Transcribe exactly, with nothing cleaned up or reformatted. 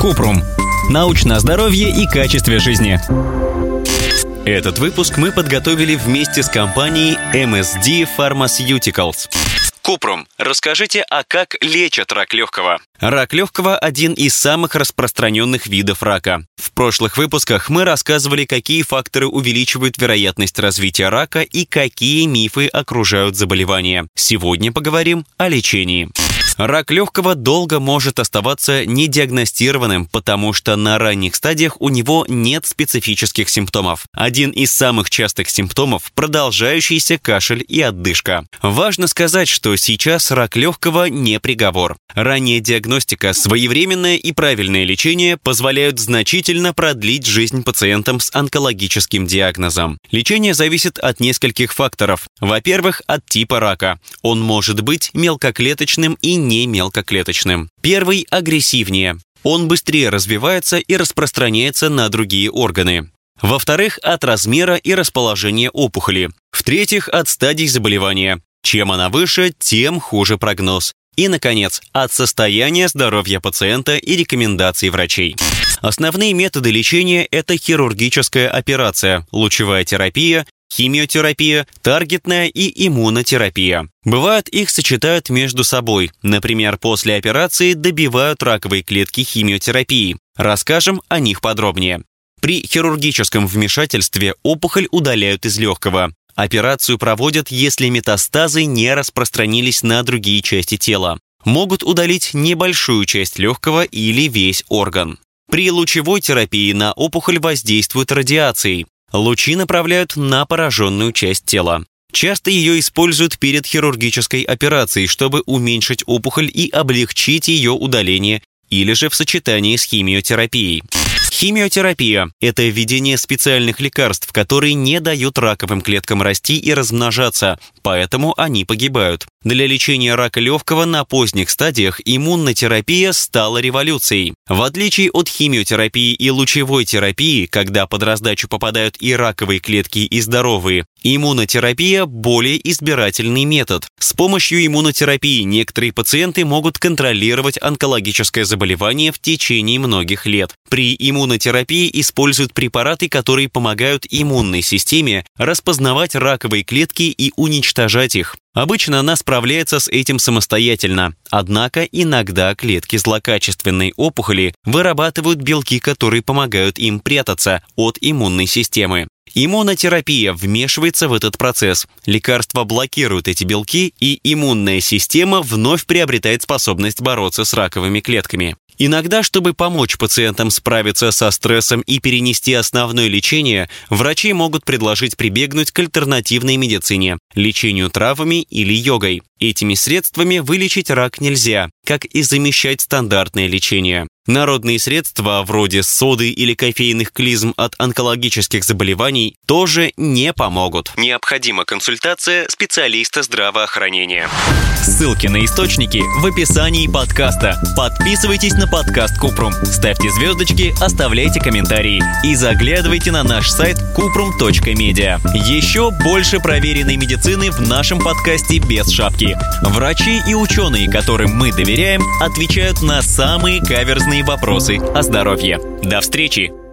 Купрум. Научное здоровье и качество жизни. Этот выпуск мы подготовили вместе с компанией эм эс ди Pharmaceuticals. Купрум. Расскажите, а как лечат рак легкого? Рак легкого – один из самых распространенных видов рака. В прошлых выпусках мы рассказывали, какие факторы увеличивают вероятность развития рака и какие мифы окружают заболевание. Сегодня поговорим о лечении. Рак легкого долго может оставаться недиагностированным, потому что на ранних стадиях у него нет специфических симптомов. Один из самых частых симптомов – продолжающийся кашель и отдышка. Важно сказать, что сейчас рак легкого не приговор. Ранняя диагностика, своевременное и правильное лечение позволяют значительно продлить жизнь пациентам с онкологическим диагнозом. Лечение зависит от нескольких факторов. Во-первых, от типа рака. Он может быть мелкоклеточным и не мелкоклеточным. Первый – агрессивнее. Он быстрее развивается и распространяется на другие органы. Во-вторых, от размера и расположения опухоли. В-третьих, от стадий заболевания. Чем она выше, тем хуже прогноз. И, наконец, от состояния здоровья пациента и рекомендаций врачей. Основные методы лечения – это хирургическая операция, лучевая терапия, химиотерапия, таргетная и иммунотерапия. Бывает, их сочетают между собой. Например, после операции добивают раковые клетки химиотерапии. Расскажем о них подробнее. При хирургическом вмешательстве опухоль удаляют из легкого. Операцию проводят, если метастазы не распространились на другие части тела. Могут удалить небольшую часть легкого или весь орган. При лучевой терапии на опухоль воздействуют радиацией. Лучи направляют на пораженную часть тела. Часто ее используют перед хирургической операцией, чтобы уменьшить опухоль и облегчить ее удаление, или же в сочетании с химиотерапией. Химиотерапия – это введение специальных лекарств, которые не дают раковым клеткам расти и размножаться, поэтому они погибают. Для лечения рака легкого на поздних стадиях иммунотерапия стала революцией. В отличие от химиотерапии и лучевой терапии, когда под раздачу попадают и раковые клетки, и здоровые, иммунотерапия – более избирательный метод. С помощью иммунотерапии некоторые пациенты могут контролировать онкологическое заболевание в течение многих лет. При иммунотерапии используют препараты, которые помогают иммунной системе распознавать раковые клетки и уничтожать их. Обычно она справляется с этим самостоятельно, однако иногда клетки злокачественной опухоли вырабатывают белки, которые помогают им прятаться от иммунной системы. Иммунотерапия вмешивается в этот процесс. Лекарства блокируют эти белки, и иммунная система вновь приобретает способность бороться с раковыми клетками. Иногда, чтобы помочь пациентам справиться со стрессом и перенести основное лечение, врачи могут предложить прибегнуть к альтернативной медицине – лечению травами или йогой. Этими средствами вылечить рак нельзя, как и замещать стандартное лечение. Народные средства, вроде соды или кофейных клизм от онкологических заболеваний, тоже не помогут. Необходима консультация специалиста здравоохранения. Ссылки на источники в описании подкаста. Подписывайтесь на подкаст Купрум, ставьте звездочки, оставляйте комментарии и заглядывайте на наш сайт купрум точка медиа. Еще больше проверенной медицины в нашем подкасте без шапки. Врачи и ученые, которым мы доверяем, отвечают на самые каверзные вопросы о здоровье. До встречи!